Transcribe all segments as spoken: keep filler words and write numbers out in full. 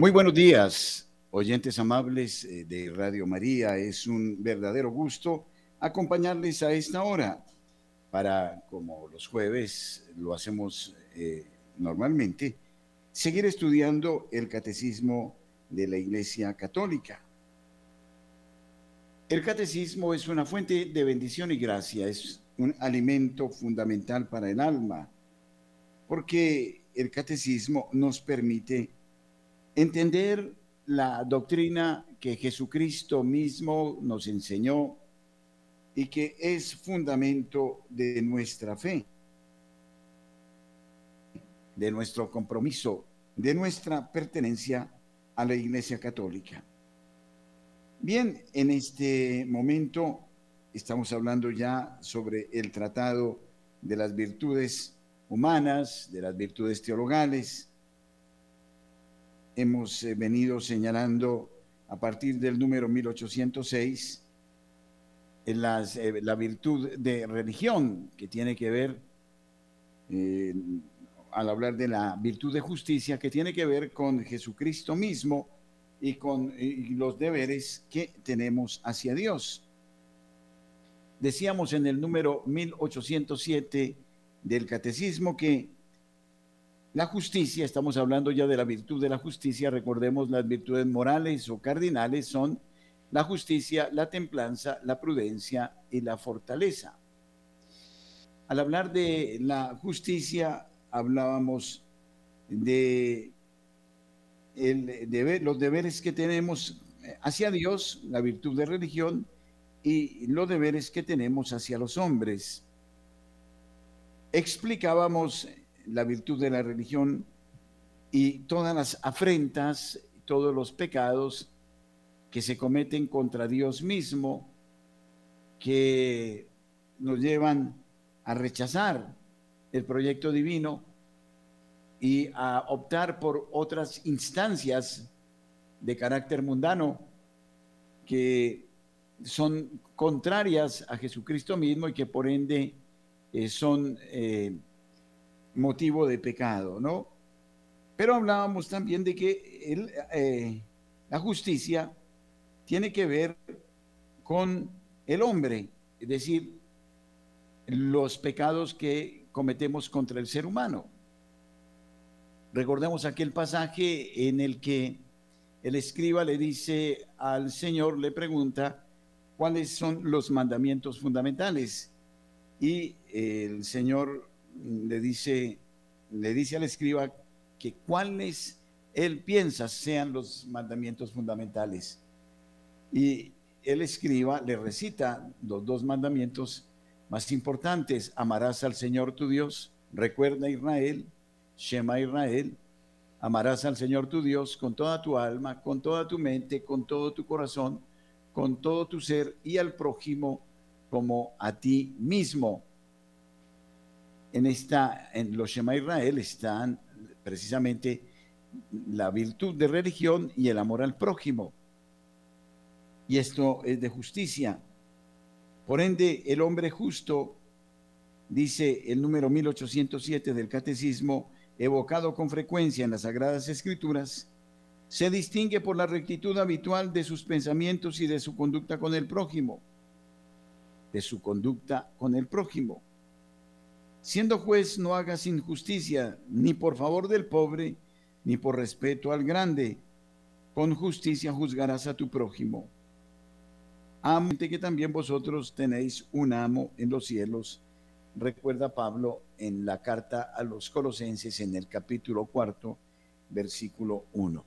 Muy buenos días, oyentes amables de Radio María. Es un verdadero gusto acompañarles a esta hora para, como los jueves lo hacemos eh, normalmente, seguir estudiando el Catecismo de la Iglesia Católica. El Catecismo es una fuente de bendición y gracia, es un alimento fundamental para el alma, porque el Catecismo nos permite entender la doctrina que Jesucristo mismo nos enseñó y que es fundamento de nuestra fe, de nuestro compromiso, de nuestra pertenencia a la Iglesia Católica. Bien, en este momento estamos hablando ya sobre el tratado de las virtudes humanas, de las virtudes teologales. Hemos venido señalando a partir del número mil ochocientos seis las, eh, la virtud de religión, que tiene que ver, eh, al hablar de la virtud de justicia, que tiene que ver con Jesucristo mismo y con y los deberes que tenemos hacia Dios. Decíamos en el número mil ochocientos siete del Catecismo que la justicia, estamos hablando ya de la virtud de la justicia, recordemos las virtudes morales o cardinales son la justicia, la templanza, la prudencia y la fortaleza. Al hablar de la justicia, hablábamos de el deber, los deberes que tenemos hacia Dios, la virtud de religión, y los deberes que tenemos hacia los hombres. Explicábamos la virtud de la religión y todas las afrentas, todos los pecados que se cometen contra Dios mismo, que nos llevan a rechazar el proyecto divino y a optar por otras instancias de carácter mundano que son contrarias a Jesucristo mismo y que por ende eh, son eh, motivo de pecado, ¿no? Pero hablábamos también de que el, eh, la justicia tiene que ver con el hombre, es decir, los pecados que cometemos contra el ser humano. Recordemos aquel pasaje en el que el escriba le dice al Señor, le pregunta, ¿cuáles son los mandamientos fundamentales? Y el Señor le dice, le dice al escriba que cuáles él piensa sean los mandamientos fundamentales. Y el escriba le recita los dos mandamientos más importantes: amarás al Señor tu Dios, recuerda Israel, Shema Israel, amarás al Señor tu Dios con toda tu alma, con toda tu mente, con todo tu corazón, con todo tu ser, y al prójimo como a ti mismo. En esta, en los Shema Israel están precisamente la virtud de religión y el amor al prójimo. Y esto es de justicia. Por ende, el hombre justo, dice el número mil ochocientos siete del Catecismo, evocado con frecuencia en las Sagradas Escrituras, se distingue por la rectitud habitual de sus pensamientos y de su conducta con el prójimo, de su conducta con el prójimo. Siendo juez, no hagas injusticia, ni por favor del pobre, ni por respeto al grande. Con justicia juzgarás a tu prójimo. Amo, que también vosotros tenéis un amo en los cielos. Recuerda Pablo en la carta a los Colosenses, en el capítulo cuarto, versículo uno.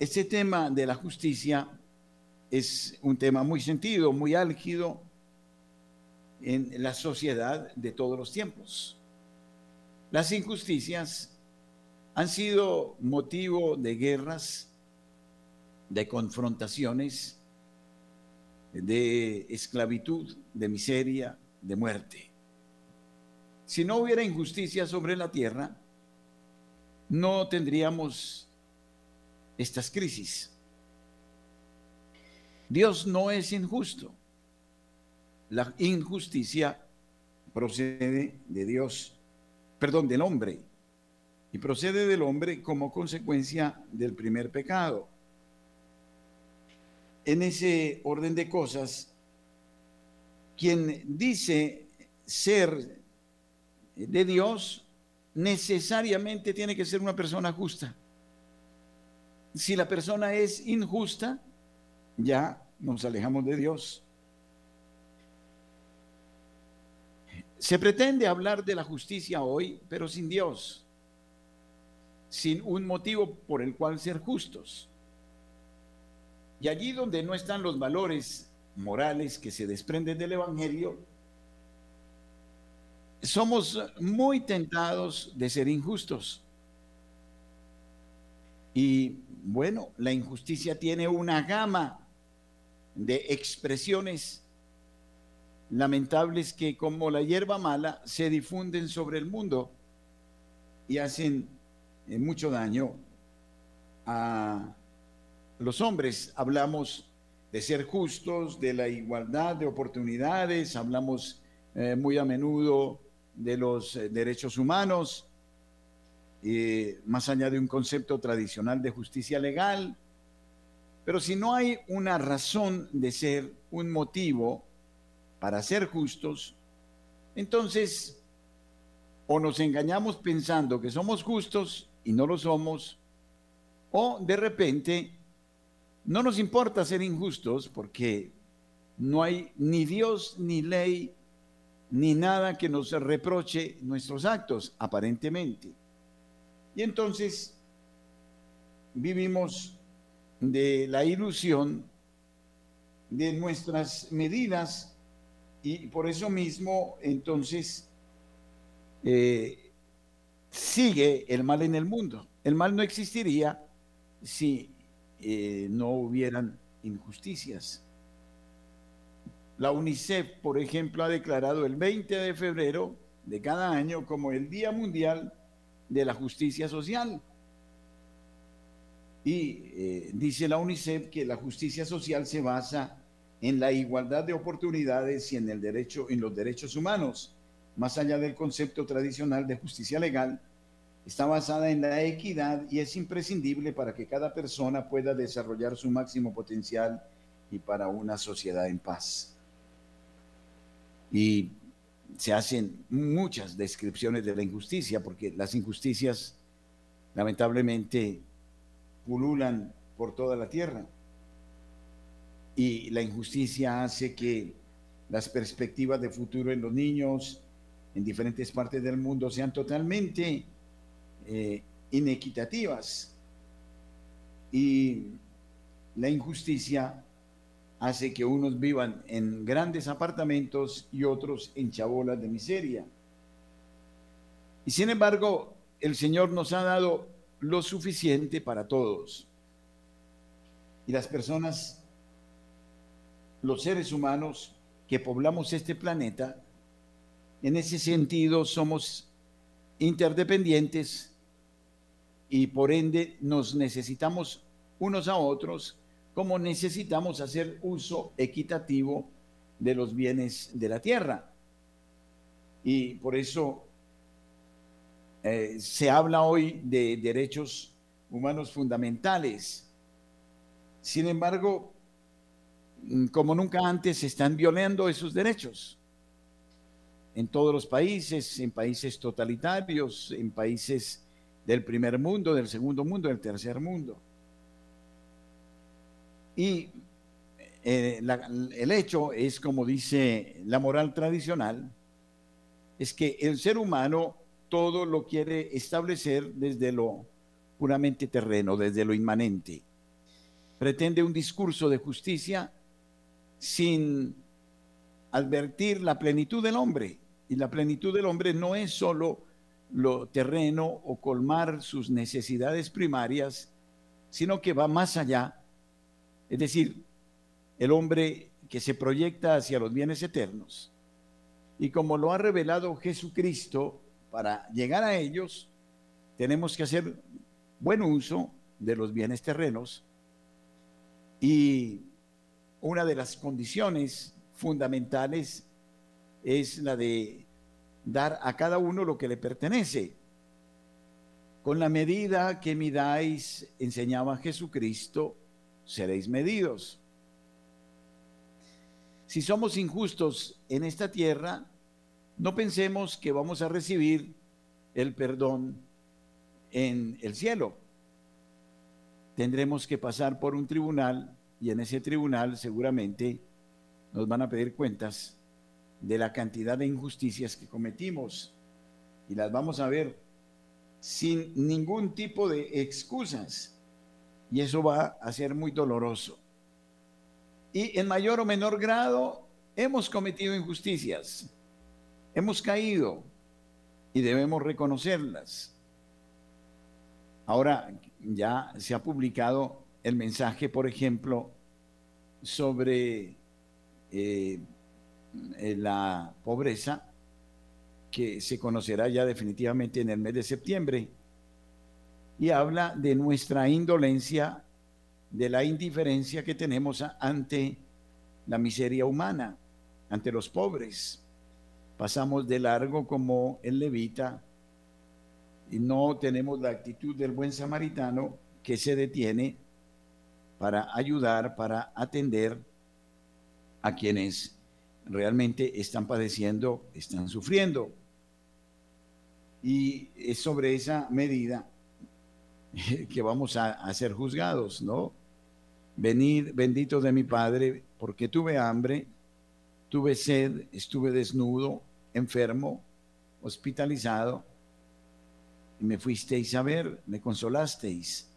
Este tema de la justicia es un tema muy sentido, muy álgido en la sociedad de todos los tiempos. Las injusticias han sido motivo de guerras, de confrontaciones, de esclavitud, de miseria, de muerte. Si no hubiera injusticia sobre la tierra, no tendríamos estas crisis. Dios no es injusto. La injusticia procede de Dios, perdón, del hombre, y procede del hombre como consecuencia del primer pecado. En ese orden de cosas, quien dice ser de Dios necesariamente tiene que ser una persona justa. Si la persona es injusta, ya nos alejamos de Dios. Se pretende hablar de la justicia hoy, pero sin Dios, sin un motivo por el cual ser justos. Y allí donde no están los valores morales que se desprenden del Evangelio, somos muy tentados de ser injustos. Y bueno, la injusticia tiene una gama de expresiones lamentables que, como la hierba mala, se difunden sobre el mundo y hacen mucho daño a los hombres. Hablamos de ser justos, de la igualdad de oportunidades, hablamos eh, muy a menudo de los derechos humanos, eh, más allá de un concepto tradicional de justicia legal. Pero si no hay una razón de ser, un motivo para ser justos, entonces o nos engañamos pensando que somos justos y no lo somos, o de repente no nos importa ser injustos porque no hay ni Dios, ni ley, ni nada que nos reproche nuestros actos, aparentemente. Y entonces vivimos de la ilusión de nuestras medidas. Y por eso mismo, entonces, eh, sigue el mal en el mundo. El mal no existiría si eh, no hubieran injusticias. La UNICEF, por ejemplo, ha declarado el veinte de febrero de cada año como el Día Mundial de la Justicia Social. Y eh, dice la UNICEF que la justicia social se basa en la igualdad de oportunidades y en el derecho, en los derechos humanos, más allá del concepto tradicional de justicia legal, está basada en la equidad y es imprescindible para que cada persona pueda desarrollar su máximo potencial y para una sociedad en paz. Y se hacen muchas descripciones de la injusticia, porque las injusticias lamentablemente pululan por toda la tierra. Y la injusticia hace que las perspectivas de futuro en los niños en diferentes partes del mundo sean totalmente eh, inequitativas. Y la injusticia hace que unos vivan en grandes apartamentos y otros en chabolas de miseria. Y sin embargo, el Señor nos ha dado lo suficiente para todos. Y las personas, los seres humanos que poblamos este planeta, en ese sentido somos interdependientes y por ende nos necesitamos unos a otros, como necesitamos hacer uso equitativo de los bienes de la tierra. Y por eso eh, se habla hoy de derechos humanos fundamentales. Sin embargo, como nunca antes se están violando esos derechos en todos los países, en países totalitarios, en países del primer mundo, del segundo mundo, del tercer mundo. Y eh, la, el hecho es, como dice la moral tradicional, es que el ser humano todo lo quiere establecer desde lo puramente terreno, desde lo inmanente. Pretende un discurso de justicia sin advertir la plenitud del hombre. Y la plenitud del hombre no es solo lo terreno o colmar sus necesidades primarias, sino que va más allá. Es decir, el hombre que se proyecta hacia los bienes eternos. Y como lo ha revelado Jesucristo, para llegar a ellos tenemos que hacer buen uso de los bienes terrenos. Y una de las condiciones fundamentales es la de dar a cada uno lo que le pertenece, Con la medida que midáis, enseñaba Jesucristo, seréis medidos. Si somos injustos en esta tierra, no pensemos que vamos a recibir el perdón en el cielo. Tendremos que pasar por un tribunal y en ese tribunal seguramente nos van a pedir cuentas de la cantidad de injusticias que cometimos y las vamos a ver sin ningún tipo de excusas y eso va a ser muy doloroso. Y en mayor o menor grado hemos cometido injusticias, hemos caído y debemos reconocerlas. Ahora ya se ha publicado el mensaje, por ejemplo, sobre eh, la pobreza, que se conocerá ya definitivamente en el mes de septiembre, y habla de nuestra indolencia, de la indiferencia que tenemos ante la miseria humana, ante los pobres. Pasamos de largo como el levita y no tenemos la actitud del buen samaritano que se detiene para ayudar, para atender a quienes realmente están padeciendo, están sufriendo. Y es sobre esa medida que vamos a, a ser juzgados, ¿no? Venid, benditos de mi Padre, porque tuve hambre, tuve sed, estuve desnudo, enfermo, hospitalizado, y me fuisteis a ver, me consolasteis,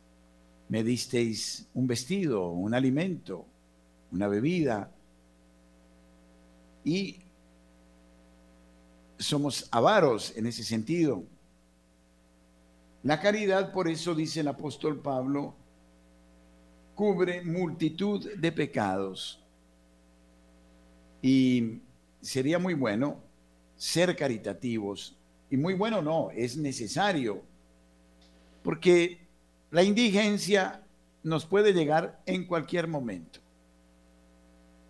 me disteis un vestido, un alimento, una bebida, y somos avaros en ese sentido. La caridad, por eso dice el apóstol Pablo, cubre multitud de pecados. Y sería muy bueno ser caritativos. Y muy bueno no, es necesario. Porque la indigencia nos puede llegar en cualquier momento.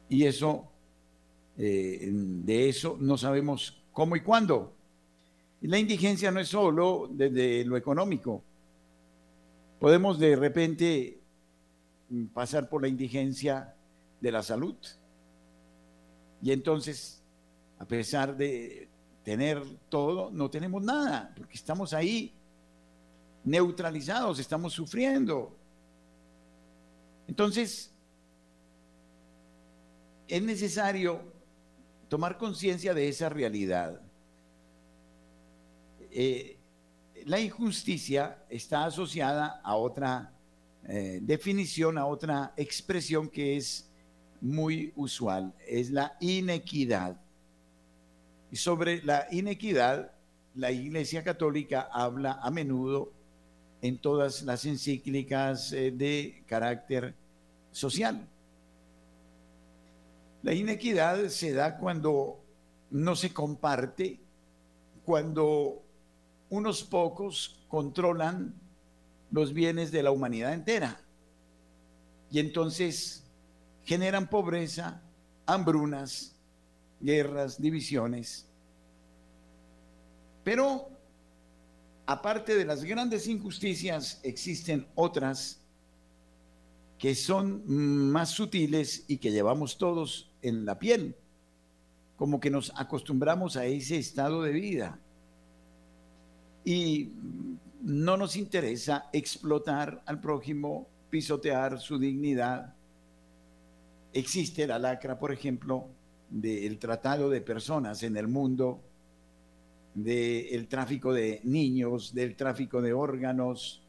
Y eso, eh, de eso no sabemos cómo y cuándo. La indigencia no es solo desde lo económico. Podemos de repente pasar por la indigencia de la salud. Y entonces, a pesar de tener todo, no tenemos nada, porque estamos ahí neutralizados, estamos sufriendo. Entonces, es necesario tomar conciencia de esa realidad. Eh, la injusticia está asociada a otra eh, definición, a otra expresión que es muy usual, es la inequidad. Y sobre la inequidad, la Iglesia Católica habla a menudo en todas las encíclicas eh, de carácter social. La inequidad se da cuando no se comparte, cuando unos pocos controlan los bienes de la humanidad entera y entonces generan pobreza, hambrunas, guerras, divisiones. Pero aparte de las grandes injusticias existen otras que son más sutiles y que llevamos todos en la piel, como que nos acostumbramos a ese estado de vida. Y no nos interesa explotar al prójimo, pisotear su dignidad. Existe la lacra, por ejemplo, del tratado de personas en el mundo, del tráfico de niños, del tráfico de órganos,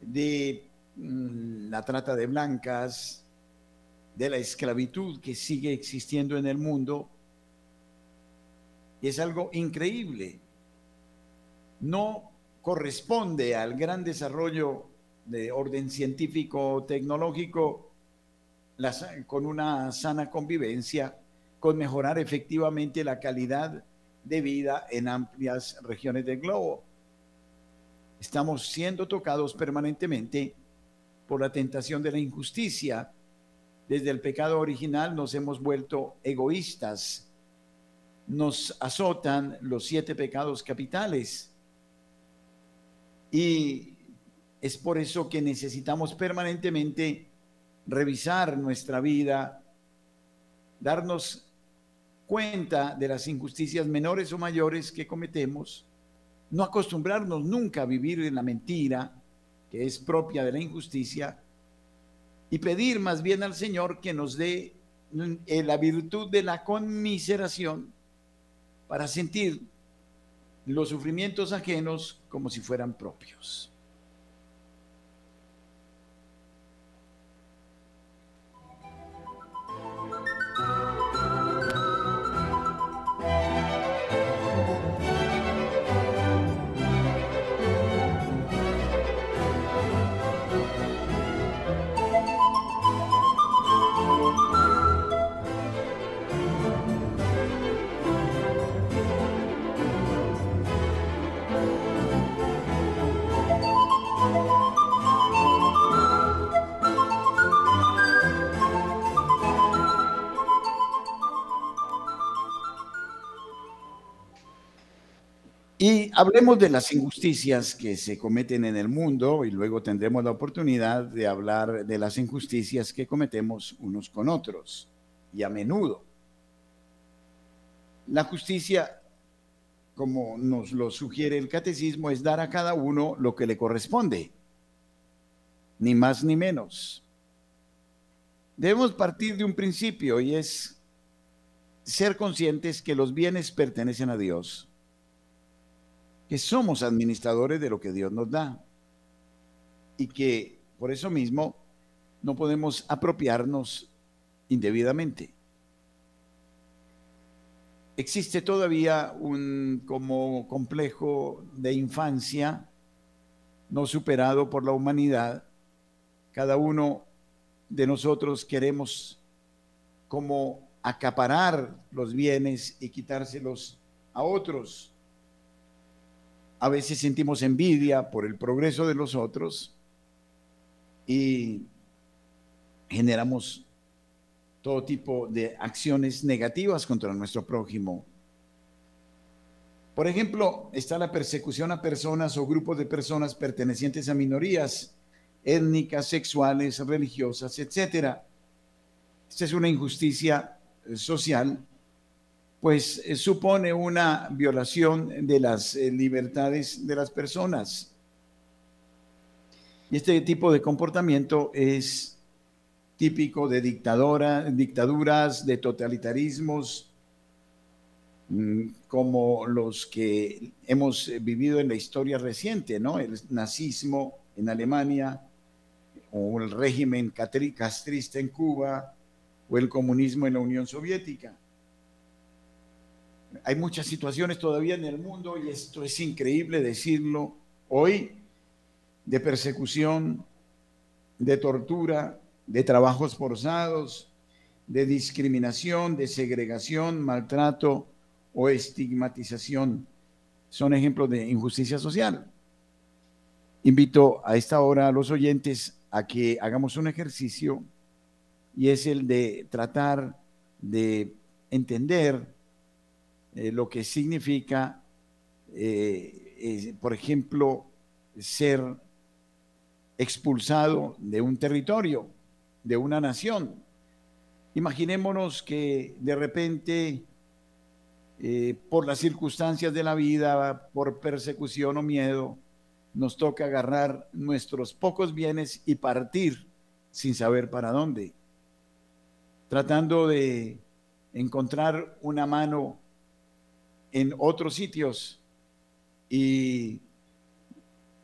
de la trata de blancas, de la esclavitud que sigue existiendo en el mundo. Y es algo increíble. No corresponde al gran desarrollo de orden científico, tecnológico, la, con una sana convivencia, con mejorar efectivamente la calidad de vida en amplias regiones del globo. Estamos siendo tocados permanentemente por la tentación de la injusticia. Desde el pecado original nos hemos vuelto egoístas. Nos azotan los siete pecados capitales. Y es por eso que necesitamos permanentemente revisar nuestra vida, darnos cuenta de las injusticias menores o mayores que cometemos, no acostumbrarnos nunca a vivir en la mentira, que es propia de la injusticia, y pedir más bien al Señor que nos dé la virtud de la conmiseración para sentir los sufrimientos ajenos como si fueran propios. Y hablemos de las injusticias que se cometen en el mundo y luego tendremos la oportunidad de hablar de las injusticias que cometemos unos con otros y a menudo. La justicia, como nos lo sugiere el Catecismo, es dar a cada uno lo que le corresponde, ni más ni menos. Debemos partir de un principio y es ser conscientes que los bienes pertenecen a Dios, que somos administradores de lo que Dios nos da y que por eso mismo no podemos apropiarnos indebidamente. Existe todavía un como complejo de infancia no superado por la humanidad. Cada uno de nosotros queremos como acaparar los bienes y quitárselos a otros. A veces sentimos envidia por el progreso de los otros y generamos todo tipo de acciones negativas contra nuestro prójimo. Por ejemplo, está la persecución a personas o grupos de personas pertenecientes a minorías étnicas, sexuales, religiosas, etcétera. Esta es una injusticia social, pues eh, supone una violación de las eh, libertades de las personas. Y este tipo de comportamiento es típico de dictadora, dictaduras, de totalitarismos, mmm, como los que hemos vivido en la historia reciente, ¿no? El nazismo en Alemania, o el régimen castrista en Cuba, o el comunismo en la Unión Soviética. Hay muchas situaciones todavía en el mundo, y esto es increíble decirlo hoy, de persecución, de tortura, de trabajos forzados, de discriminación, de segregación, maltrato o estigmatización. Son ejemplos de injusticia social. Invito a esta hora a los oyentes a que hagamos un ejercicio, y es el de tratar de entender Eh, lo que significa, eh, eh, por ejemplo, ser expulsado de un territorio, de una nación. Imaginémonos que de repente, eh, por las circunstancias de la vida, por persecución o miedo, nos toca agarrar nuestros pocos bienes y partir sin saber para dónde, tratando de encontrar una mano en otros sitios, y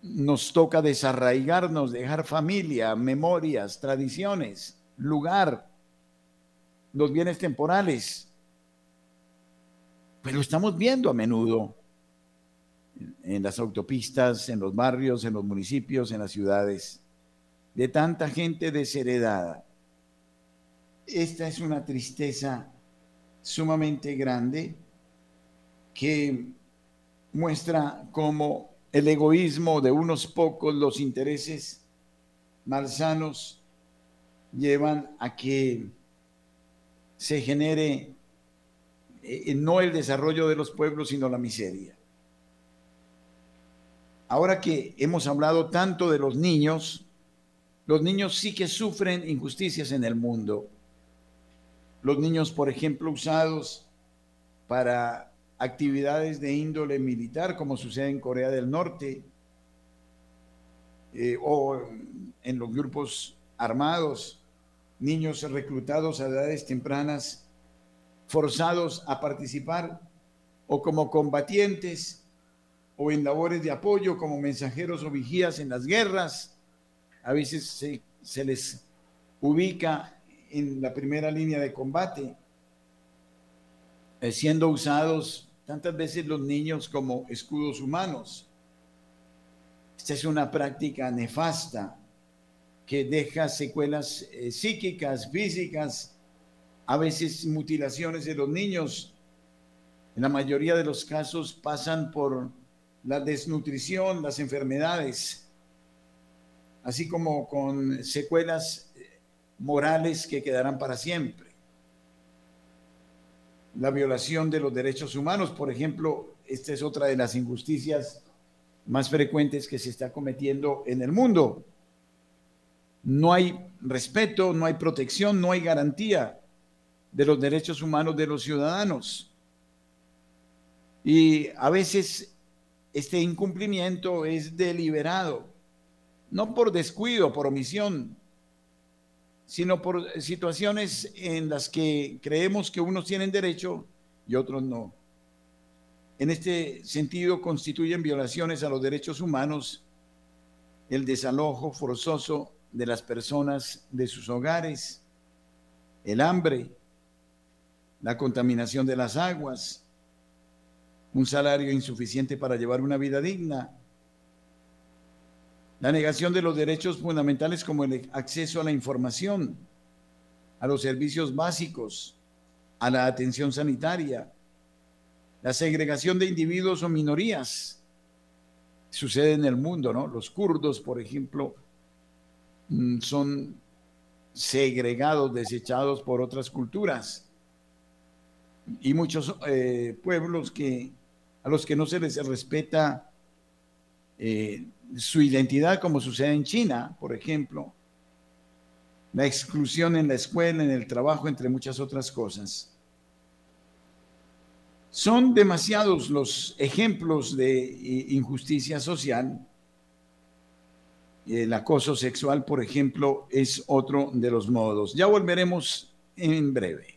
nos toca desarraigarnos, dejar familia, memorias, tradiciones, lugar, los bienes temporales. Pero estamos viendo a menudo en las autopistas, en los barrios, en los municipios, en las ciudades, de tanta gente desheredada. Esta es una tristeza sumamente grande que muestra cómo el egoísmo de unos pocos, los intereses malsanos, llevan a que se genere eh, no el desarrollo de los pueblos, sino la miseria. ahora que hemos hablado tanto de los niños, los niños sí que sufren injusticias en el mundo. Los niños, por ejemplo, usados para actividades de índole militar, como sucede en Corea del Norte, eh, o en los grupos armados, niños reclutados a edades tempranas, forzados a participar, o como combatientes, o en labores de apoyo, como mensajeros o vigías en las guerras. A veces se, se les ubica en la primera línea de combate, eh, siendo usados tantas veces los niños como escudos humanos. Esta es una práctica nefasta que deja secuelas eh, psíquicas, físicas, a veces mutilaciones de los niños. En la mayoría de los casos pasan por la desnutrición, las enfermedades, así como con secuelas morales que quedarán para siempre. La violación de los derechos humanos, por ejemplo, esta es otra de las injusticias más frecuentes que se está cometiendo en el mundo. No hay respeto, no hay protección, no hay garantía de los derechos humanos de los ciudadanos. Y a veces este incumplimiento es deliberado, no por descuido, por omisión, sino por situaciones en las que creemos que unos tienen derecho y otros no. En este sentido, constituyen violaciones a los derechos humanos el desalojo forzoso de las personas de sus hogares, el hambre, la contaminación de las aguas, un salario insuficiente para llevar una vida digna, la negación de los derechos fundamentales como el acceso a la información, a los servicios básicos, a la atención sanitaria, la segregación de individuos o minorías. Sucede en el mundo, ¿no? Los kurdos, por ejemplo, son segregados, desechados por otras culturas y muchos eh, pueblos que a los que no se les respeta eh, su identidad, como sucede en China, por ejemplo, la exclusión en la escuela, en el trabajo, entre muchas otras cosas. Son demasiados los ejemplos de injusticia social. El acoso sexual, por ejemplo, es otro de los modos. Ya volveremos en breve.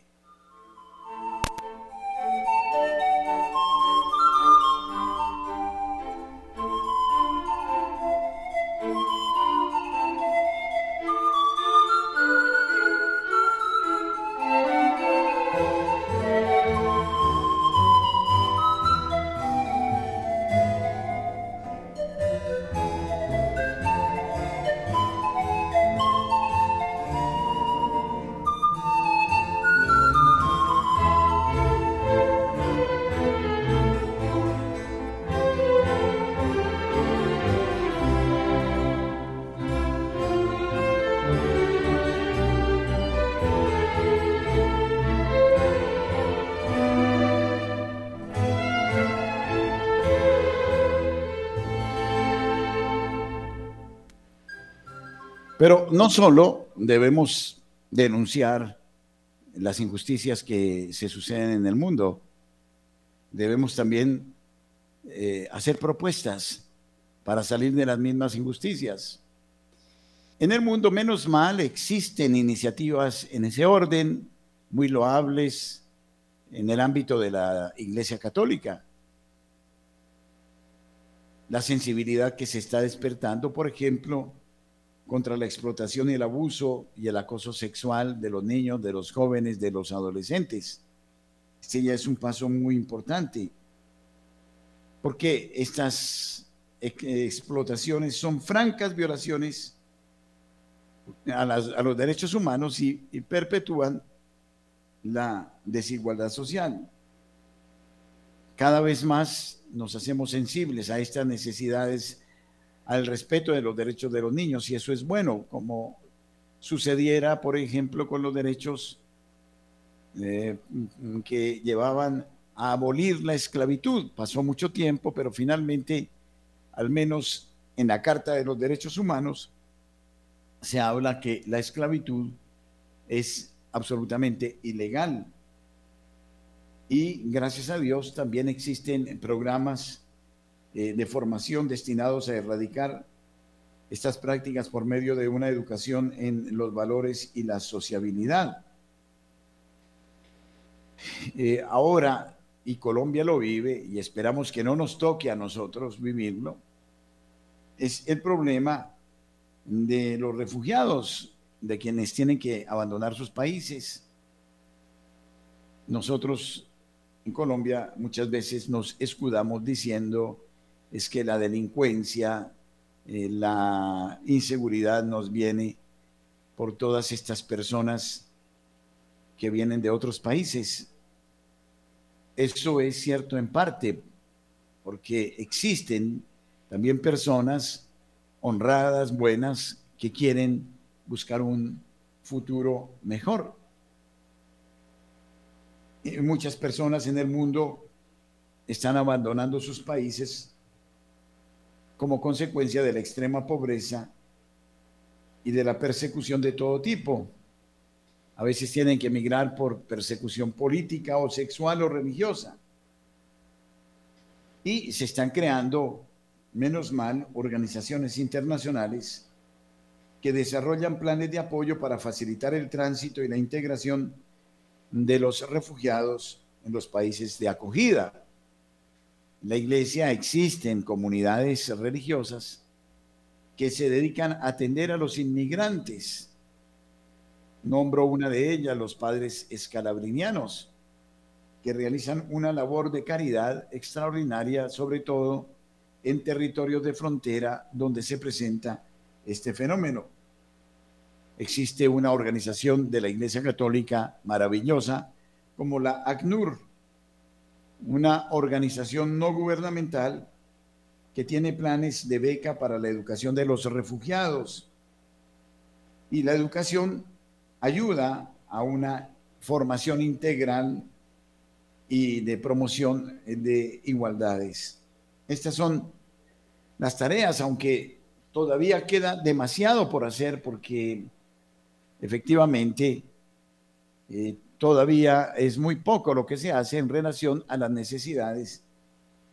Pero no solo debemos denunciar las injusticias que se suceden en el mundo, debemos también eh, hacer propuestas para salir de las mismas injusticias. En el mundo, menos mal, existen iniciativas en ese orden, muy loables en el ámbito de la Iglesia Católica. La sensibilidad que se está despertando, por ejemplo, contra la explotación y el abuso y el acoso sexual de los niños, de los jóvenes, de los adolescentes. Este ya es un paso muy importante, porque estas explotaciones son francas violaciones a, las, a los derechos humanos y, y perpetúan la desigualdad social. Cada vez más nos hacemos sensibles a estas necesidades, al respeto de los derechos de los niños, y eso es bueno, como sucediera, por ejemplo, con los derechos eh, que llevaban a abolir la esclavitud. Pasó mucho tiempo, pero finalmente al menos en la Carta de los Derechos Humanos, se habla que la esclavitud es absolutamente ilegal. Y gracias a Dios también existen programas eh, de formación destinados a erradicar estas prácticas por medio de una educación en los valores y la sociabilidad. Eh, ahora, y Colombia lo vive, y esperamos que no nos toque a nosotros vivirlo, es el problema de los refugiados, de quienes tienen que abandonar sus países. Nosotros en Colombia muchas veces nos escudamos diciendo es que la delincuencia, eh, la inseguridad nos viene por todas estas personas que vienen de otros países. Eso es cierto en parte, porque existen también personas honradas, buenas, que quieren buscar un futuro mejor. Y muchas personas en el mundo están abandonando sus países como consecuencia de la extrema pobreza y de la persecución de todo tipo. A veces tienen que emigrar por persecución política o sexual o religiosa. Y se están creando, menos mal, organizaciones internacionales que desarrollan planes de apoyo para facilitar el tránsito y la integración de los refugiados en los países de acogida. En la Iglesia existen comunidades religiosas que se dedican a atender a los inmigrantes. Nombro una de ellas, los padres escalabrinianos, que realizan una labor de caridad extraordinaria, sobre todo en territorios de frontera donde se presenta este fenómeno. Existe una organización de la Iglesia Católica maravillosa como la ACNUR, una organización no gubernamental que tiene planes de beca para la educación de los refugiados. Y la educación ayuda a una formación integral y de promoción de igualdades. Estas son las tareas, aunque todavía queda demasiado por hacer, porque efectivamente eh, todavía es muy poco lo que se hace en relación a las necesidades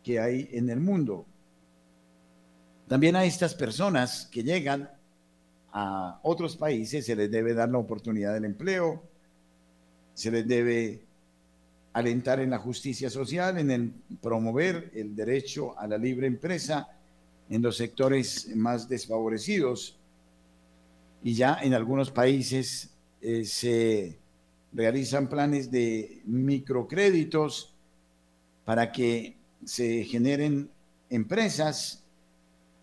que hay en el mundo. También a estas personas que llegan a otros países se les debe dar la oportunidad del empleo, se les debe alentar en la justicia social, en el promover el derecho a la libre empresa en los sectores más desfavorecidos. Y ya en algunos países eh, se realizan planes de microcréditos para que se generen empresas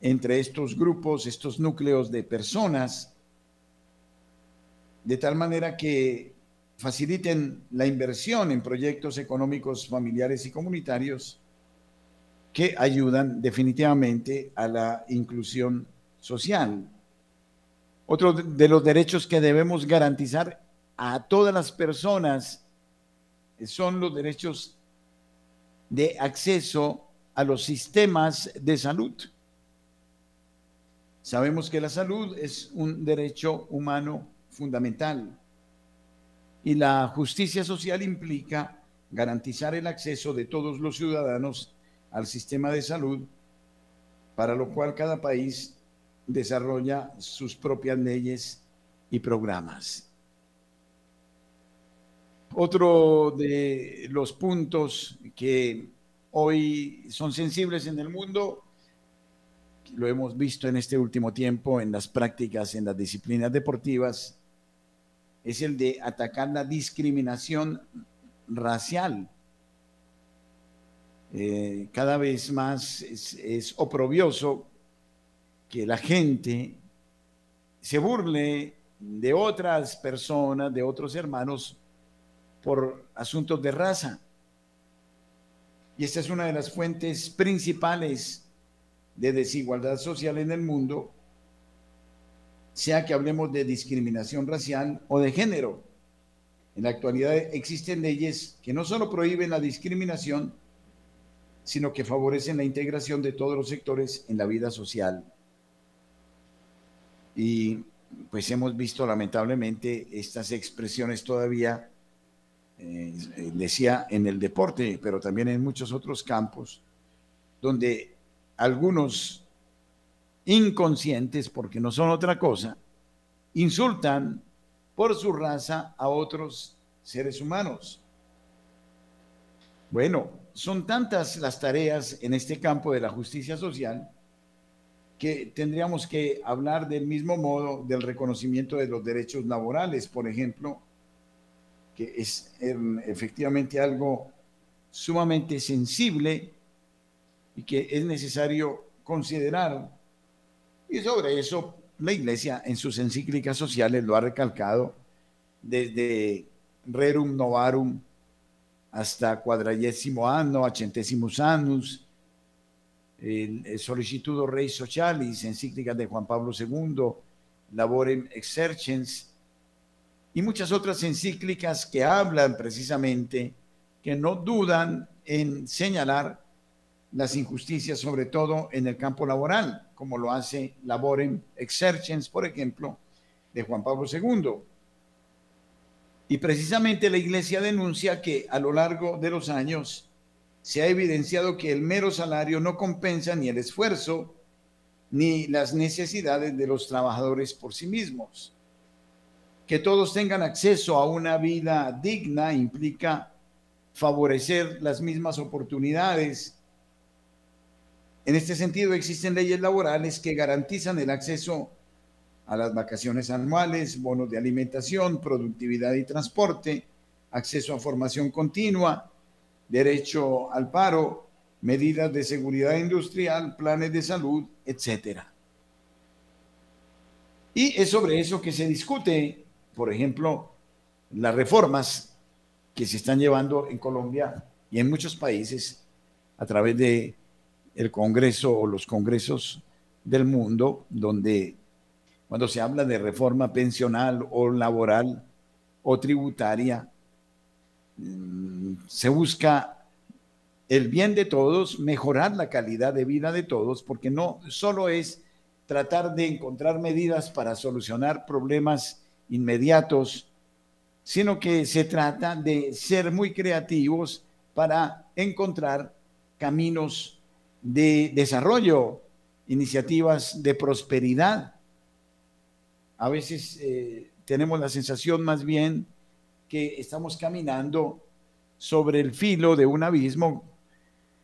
entre estos grupos, estos núcleos de personas, de tal manera que faciliten la inversión en proyectos económicos, familiares y comunitarios que ayudan definitivamente a la inclusión social. Otro de los derechos que debemos garantizar a todas las personas son los derechos de acceso a los sistemas de salud. Sabemos que la salud es un derecho humano fundamental y la justicia social implica garantizar el acceso de todos los ciudadanos al sistema de salud, para lo cual cada país desarrolla sus propias leyes y programas. Otro de los puntos que hoy son sensibles en el mundo, lo hemos visto en este último tiempo en las prácticas, en las disciplinas deportivas, es el de atacar la discriminación racial. Eh, cada vez más es, es oprobioso que la gente se burle de otras personas, de otros hermanos, por asuntos de raza. Y esta es una de las fuentes principales de desigualdad social en el mundo, sea que hablemos de discriminación racial o de género. En la actualidad existen leyes que no solo prohíben la discriminación, sino que favorecen la integración de todos los sectores en la vida social. Y pues hemos visto lamentablemente estas expresiones todavía, eh, decía, en el deporte, pero también en muchos otros campos, donde algunos inconscientes, porque no son otra cosa, insultan por su raza a otros seres humanos. Bueno, son tantas las tareas en este campo de la justicia social que tendríamos que hablar del mismo modo del reconocimiento de los derechos laborales, por ejemplo, que es efectivamente algo sumamente sensible y que es necesario considerar. Y sobre eso la Iglesia en sus encíclicas sociales lo ha recalcado desde Rerum Novarum hasta Quadragesimo Anno, Centesimus Annus, Sollicitudo Rei Socialis, encíclicas de Juan Pablo segundo, Laborem Exercens y muchas otras encíclicas que hablan precisamente, que no dudan en señalar las injusticias, sobre todo en el campo laboral, como lo hace Laborem Exercens, por ejemplo, de Juan Pablo segundo. Y precisamente la Iglesia denuncia que a lo largo de los años se ha evidenciado que el mero salario no compensa ni el esfuerzo ni las necesidades de los trabajadores por sí mismos. Que todos tengan acceso a una vida digna implica favorecer las mismas oportunidades. En este sentido, existen leyes laborales que garantizan el acceso a las vacaciones anuales, bonos de alimentación, productividad y transporte, acceso a formación continua, derecho al paro, medidas de seguridad industrial, planes de salud, etcétera. Y es sobre eso que se discute, por ejemplo, las reformas que se están llevando en Colombia y en muchos países a través de el Congreso o los congresos del mundo, donde cuando se habla de reforma pensional o laboral o tributaria, se busca el bien de todos, mejorar la calidad de vida de todos, porque no solo es tratar de encontrar medidas para solucionar problemas inmediatos, sino que se trata de ser muy creativos para encontrar caminos de desarrollo, iniciativas de prosperidad. A veces eh, tenemos la sensación más bien que estamos caminando sobre el filo de un abismo,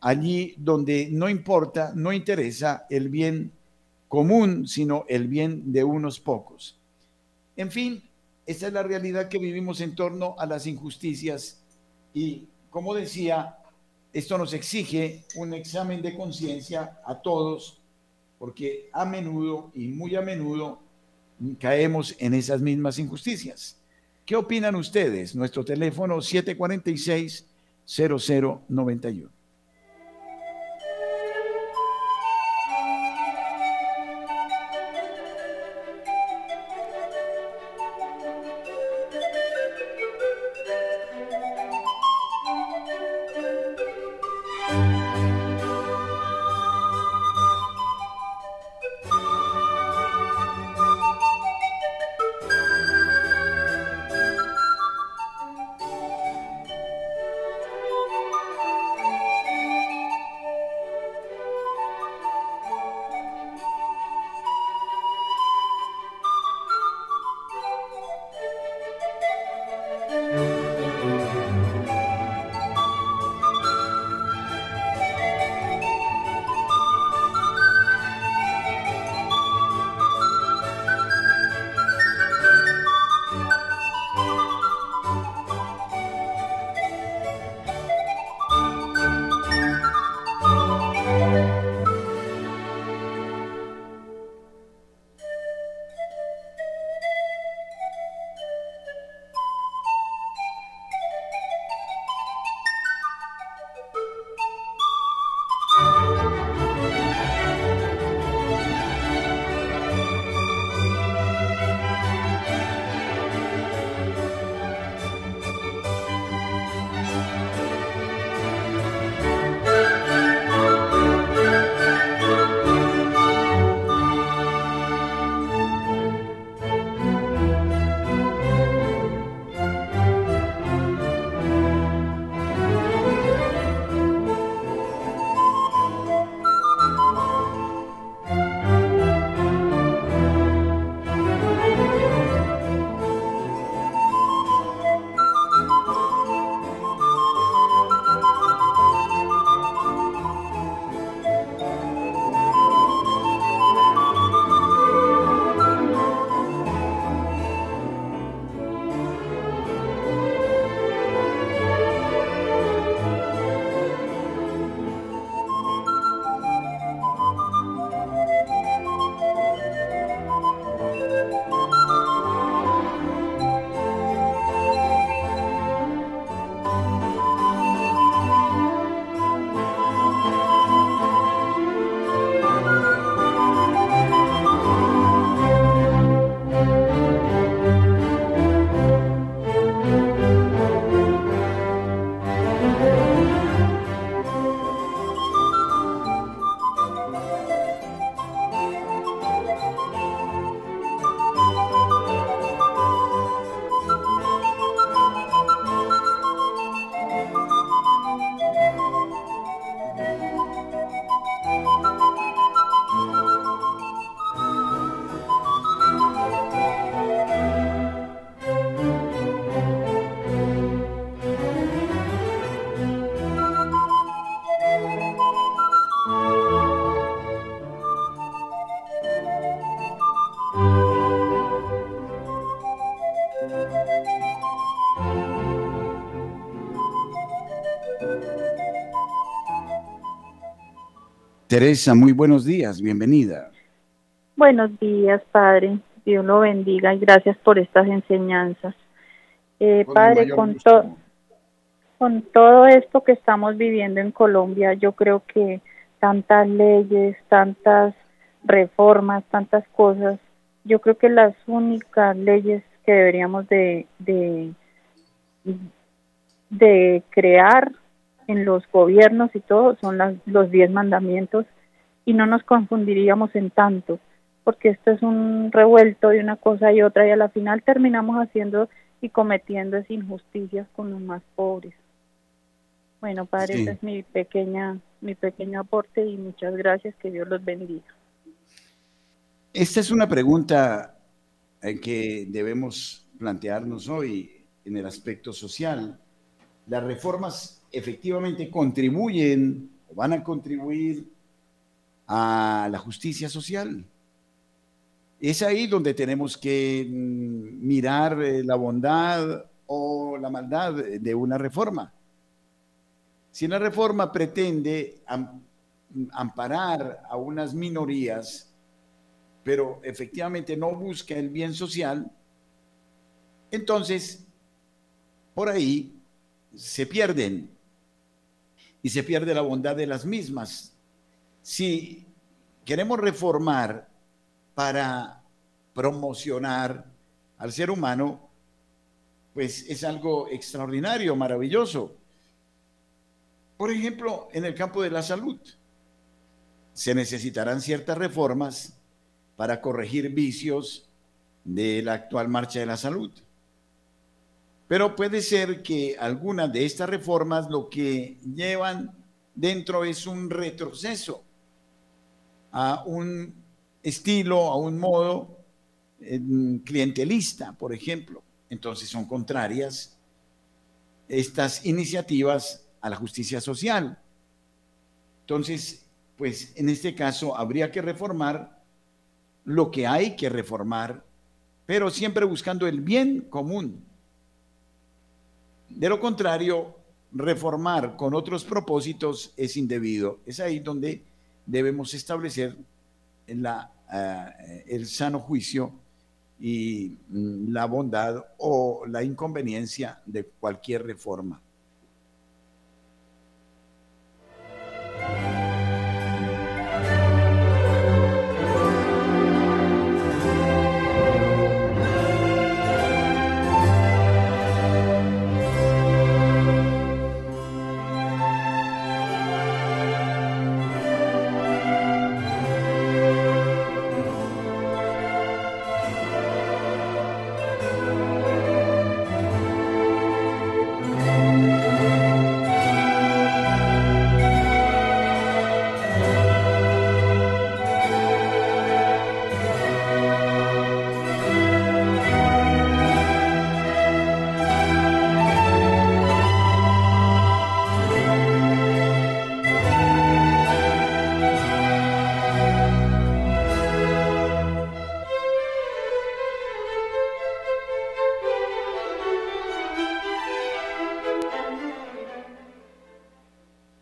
allí donde no importa, no interesa el bien común, sino el bien de unos pocos. En fin, esta es la realidad que vivimos en torno a las injusticias y, como decía, esto nos exige un examen de conciencia a todos, porque a menudo y muy a menudo caemos en esas mismas injusticias. ¿Qué opinan ustedes? Nuestro teléfono siete cuatro seis, cero cero nueve uno. Teresa, muy buenos días, bienvenida. Buenos días, Padre. Dios lo bendiga y gracias por estas enseñanzas. Eh, con padre, con, to- con todo esto que estamos viviendo en Colombia, yo creo que tantas leyes, tantas reformas, tantas cosas, yo creo que las únicas leyes que deberíamos de, de, de crear en los gobiernos y todo son las, los diez mandamientos, y no nos confundiríamos en tanto, porque esto es un revuelto de una cosa y otra, y a la final terminamos haciendo y cometiendo esas injusticias con los más pobres. Bueno, Padre, sí. Ese es mi pequeña, mi pequeño aporte y muchas gracias, que Dios los bendiga. Esta es una pregunta que debemos plantearnos hoy en el aspecto social. Las reformas efectivamente contribuyen o van a contribuir a la justicia social. Es ahí donde tenemos que mirar la bondad o la maldad de una reforma. Si la reforma pretende amparar a unas minorías, pero efectivamente no busca el bien social, entonces por ahí se pierden y se pierde la bondad de las mismas. Si queremos reformar para promocionar al ser humano, pues es algo extraordinario, maravilloso. Por ejemplo, en el campo de la salud, se necesitarán ciertas reformas para corregir vicios de la actual marcha de la salud. Pero puede ser que algunas de estas reformas lo que llevan dentro es un retroceso a un estilo, a un modo eh, clientelista, por ejemplo. Entonces son contrarias estas iniciativas a la justicia social. Entonces, pues en este caso habría que reformar lo que hay que reformar, pero siempre buscando el bien común. De lo contrario, reformar con otros propósitos es indebido. Es ahí donde debemos establecer La, uh, el sano juicio y mm, la bondad o la inconveniencia de cualquier reforma.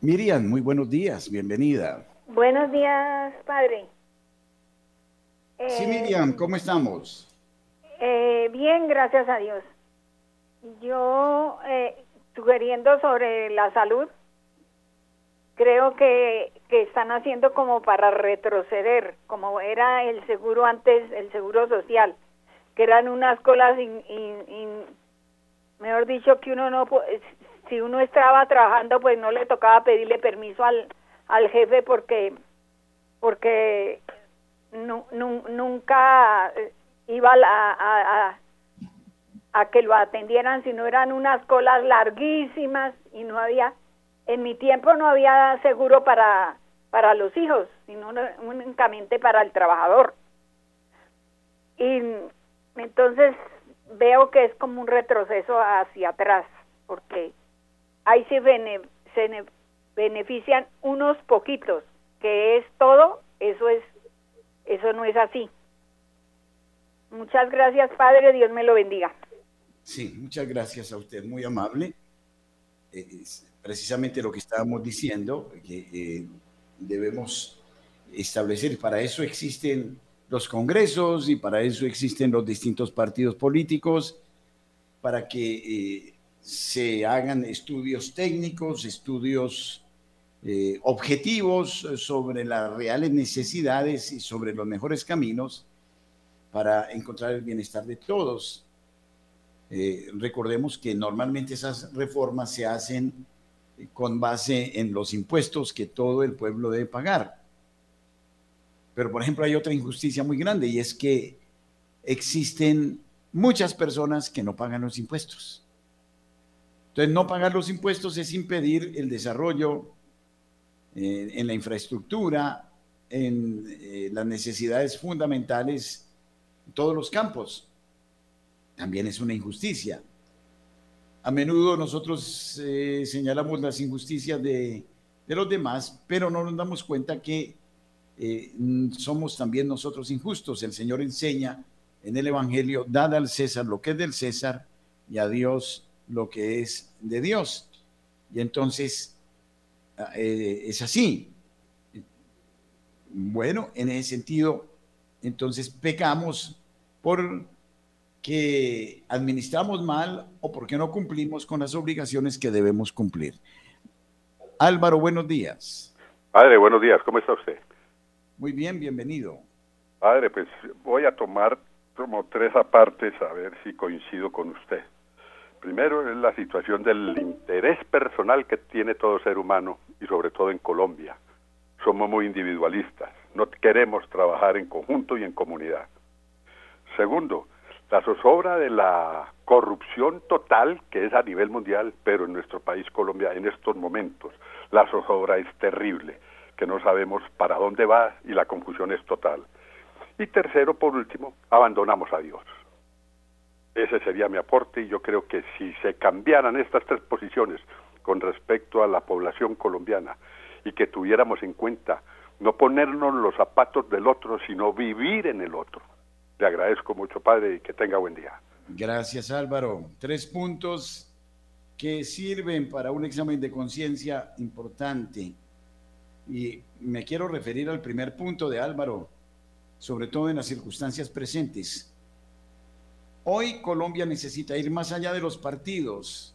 Miriam, muy buenos días, bienvenida. Buenos días, padre. Eh, sí, Miriam, ¿cómo estamos? Eh, bien, gracias a Dios. Yo, eh, sugiriendo sobre la salud, creo que, que están haciendo como para retroceder, como era el seguro antes, el seguro social, que eran unas colas, in, in, in, mejor dicho, que uno no puede... Si uno estaba trabajando, pues no le tocaba pedirle permiso al, al jefe porque porque nu, nu, nunca iba a, a, a, a que lo atendieran, sino eran unas colas larguísimas y no había, en mi tiempo no había seguro para, para los hijos, sino únicamente para el trabajador. Y entonces veo que es como un retroceso hacia atrás, porque ahí se, bene, se ne, benefician unos poquitos, que es todo, eso es, eso no es así. Muchas gracias, padre, Dios me lo bendiga. Sí, muchas gracias a usted, muy amable. Es precisamente lo que estábamos diciendo, que eh, debemos establecer. Para eso existen los congresos y para eso existen los distintos partidos políticos, para que eh, se hagan estudios técnicos, estudios eh, objetivos sobre las reales necesidades y sobre los mejores caminos para encontrar el bienestar de todos. Eh, recordemos que normalmente esas reformas se hacen con base en los impuestos que todo el pueblo debe pagar. Pero, por ejemplo, hay otra injusticia muy grande, y es que existen muchas personas que no pagan los impuestos. Entonces, no pagar los impuestos es impedir el desarrollo eh, en la infraestructura, en eh, las necesidades fundamentales, en todos los campos. También es una injusticia. A menudo nosotros eh, señalamos las injusticias de, de los demás, pero no nos damos cuenta que eh, somos también nosotros injustos. El Señor enseña en el Evangelio: dad al César lo que es del César y a Dios lo que es de Dios. Y entonces eh, es así. Bueno, en ese sentido, entonces pecamos por... que administramos mal o porque no cumplimos con las obligaciones que debemos cumplir. Álvaro, buenos días. Padre, buenos días, ¿cómo está usted? Muy bien, bienvenido. Padre, pues voy a tomar como tres apartes a ver si coincido con usted. Primero es la situación del interés personal que tiene todo ser humano, y sobre todo en Colombia. Somos muy individualistas, no queremos trabajar en conjunto y en comunidad. Segundo, la zozobra de la corrupción total, que es a nivel mundial, pero en nuestro país Colombia en estos momentos la zozobra es terrible, que no sabemos para dónde va y la confusión es total. Y tercero, por último, abandonamos a Dios. Ese sería mi aporte, y yo creo que si se cambiaran estas tres posiciones con respecto a la población colombiana, y que tuviéramos en cuenta no ponernos los zapatos del otro, sino vivir en el otro. Le agradezco mucho, padre, y que tenga buen día. Gracias, Álvaro. Tres puntos que sirven para un examen de conciencia importante. Y me quiero referir al primer punto de Álvaro, sobre todo en las circunstancias presentes. Hoy Colombia necesita ir más allá de los partidos,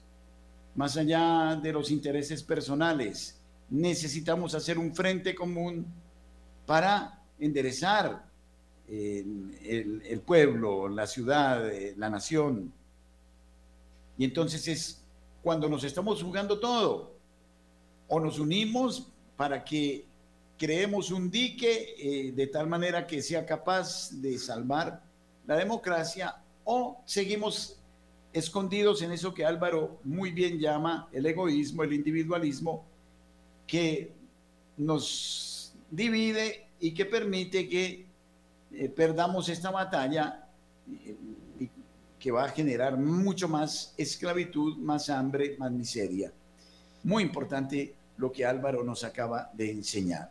más allá de los intereses personales. Necesitamos hacer un frente común para enderezar El, el, el pueblo, la ciudad, la nación. Y entonces es cuando nos estamos jugando todo, o nos unimos para que creemos un dique eh, de tal manera que sea capaz de salvar la democracia, o seguimos escondidos en eso que Álvaro muy bien llama el egoísmo, el individualismo, que nos divide y que permite que Eh, perdamos esta batalla eh, que va a generar mucho más esclavitud, más hambre, más miseria. Muy importante lo que Álvaro nos acaba de enseñar.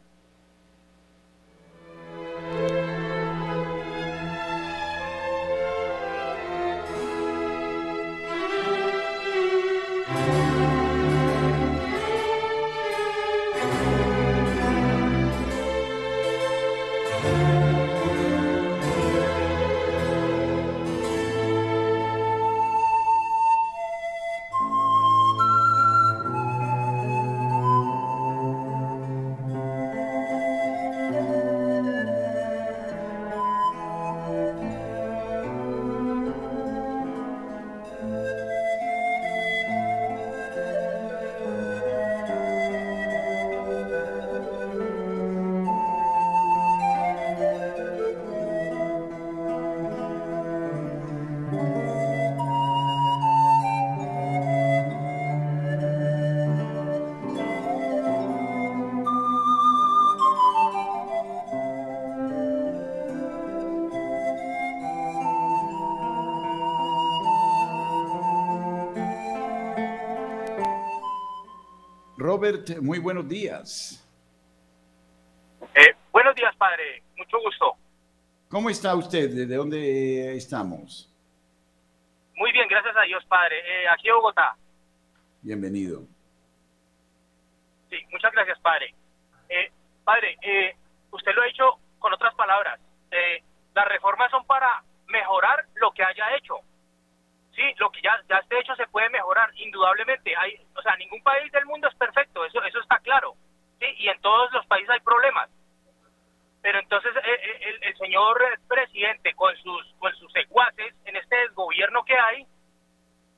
Robert, muy buenos días. Eh, buenos días, padre. Mucho gusto. ¿Cómo está usted? ¿De dónde estamos? Muy bien, gracias a Dios, padre. Eh, aquí en Bogotá. Bienvenido. Sí, muchas gracias, padre. Eh, padre, eh, usted Él lo ha dicho con otras palabras. Eh, las reformas son para mejorar lo que haya hecho. Sí, lo que ya, ya esté hecho se puede mejorar, indudablemente. Hay, o sea, ningún país del mundo es perfecto, eso, eso está claro. Sí, y en todos los países hay problemas. Pero entonces el, el, el señor presidente con sus con sus secuaces en este desgobierno que hay,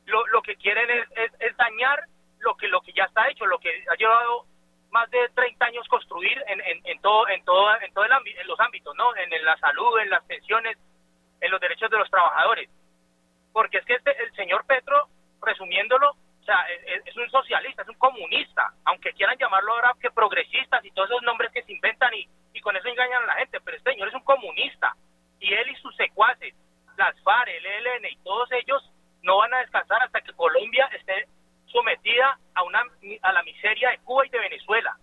lo, lo que quieren es, es, es dañar lo que lo que ya está hecho, lo que ha llevado más de treinta años construir en, en, en todo en todo en todo el ambi, en los ámbitos, ¿no? En, en la salud, en las pensiones, en los derechos de los trabajadores. Porque es que este, el señor Petro, resumiéndolo, o sea, es, es un socialista, es un comunista, aunque quieran llamarlo ahora que progresistas y todos esos nombres que se inventan y y con eso engañan a la gente, pero este señor es un comunista, y él y sus secuaces, las FARC, el E L N y todos ellos no van a descansar hasta que Colombia esté sometida a una a la miseria de Cuba y de Venezuela.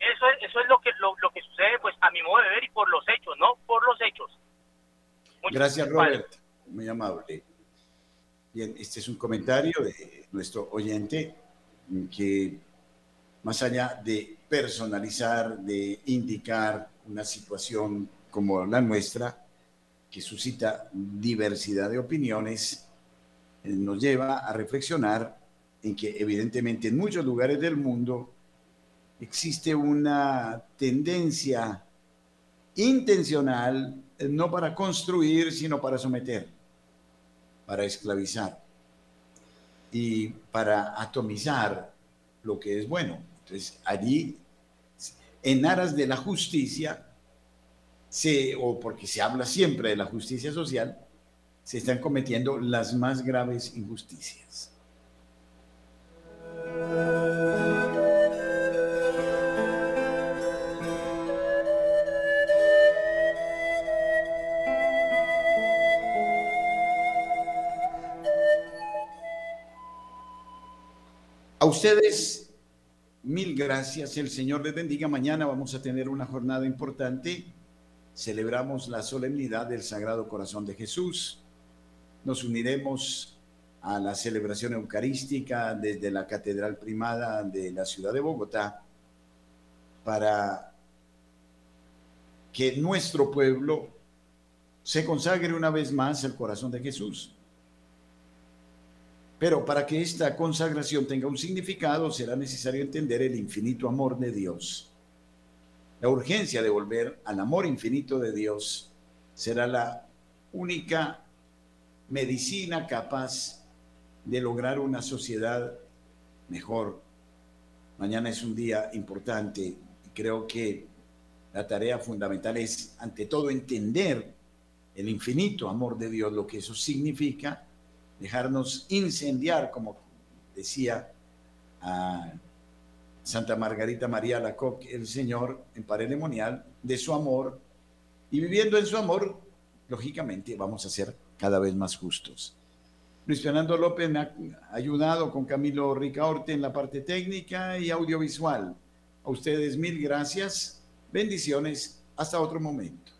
Eso es, eso es lo que lo, lo que sucede, pues, a mi modo de ver, y por los hechos, ¿no? Por los hechos. Muchas gracias, Robert. Muy amable. Bien, este es un comentario de nuestro oyente que, más allá de personalizar, de indicar una situación como la nuestra, que suscita diversidad de opiniones, nos lleva a reflexionar en que evidentemente en muchos lugares del mundo existe una tendencia intencional, no para construir, sino para someter, para esclavizar y para atomizar lo que es bueno. Entonces, allí, en aras de la justicia, se, o porque se habla siempre de la justicia social, se están cometiendo las más graves injusticias. A ustedes, mil gracias, el Señor les bendiga. Mañana vamos a tener una jornada importante. Celebramos la solemnidad del Sagrado Corazón de Jesús. Nos uniremos a la celebración eucarística desde la Catedral Primada de la ciudad de Bogotá para que nuestro pueblo se consagre una vez más al Corazón de Jesús. Pero para que esta consagración tenga un significado, será necesario entender el infinito amor de Dios. La urgencia de volver al amor infinito de Dios será la única medicina capaz de lograr una sociedad mejor. Mañana es un día importante y creo que la tarea fundamental es, ante todo, entender el infinito amor de Dios, lo que eso significa, dejarnos incendiar, como decía a Santa Margarita María Alacoque, el Señor, en Paray-le-Monial, de su amor, y viviendo en su amor, lógicamente vamos a ser cada vez más justos. Luis Fernando López me ha ayudado con Camilo Ricaurte en la parte técnica y audiovisual. A ustedes mil gracias, bendiciones, hasta otro momento.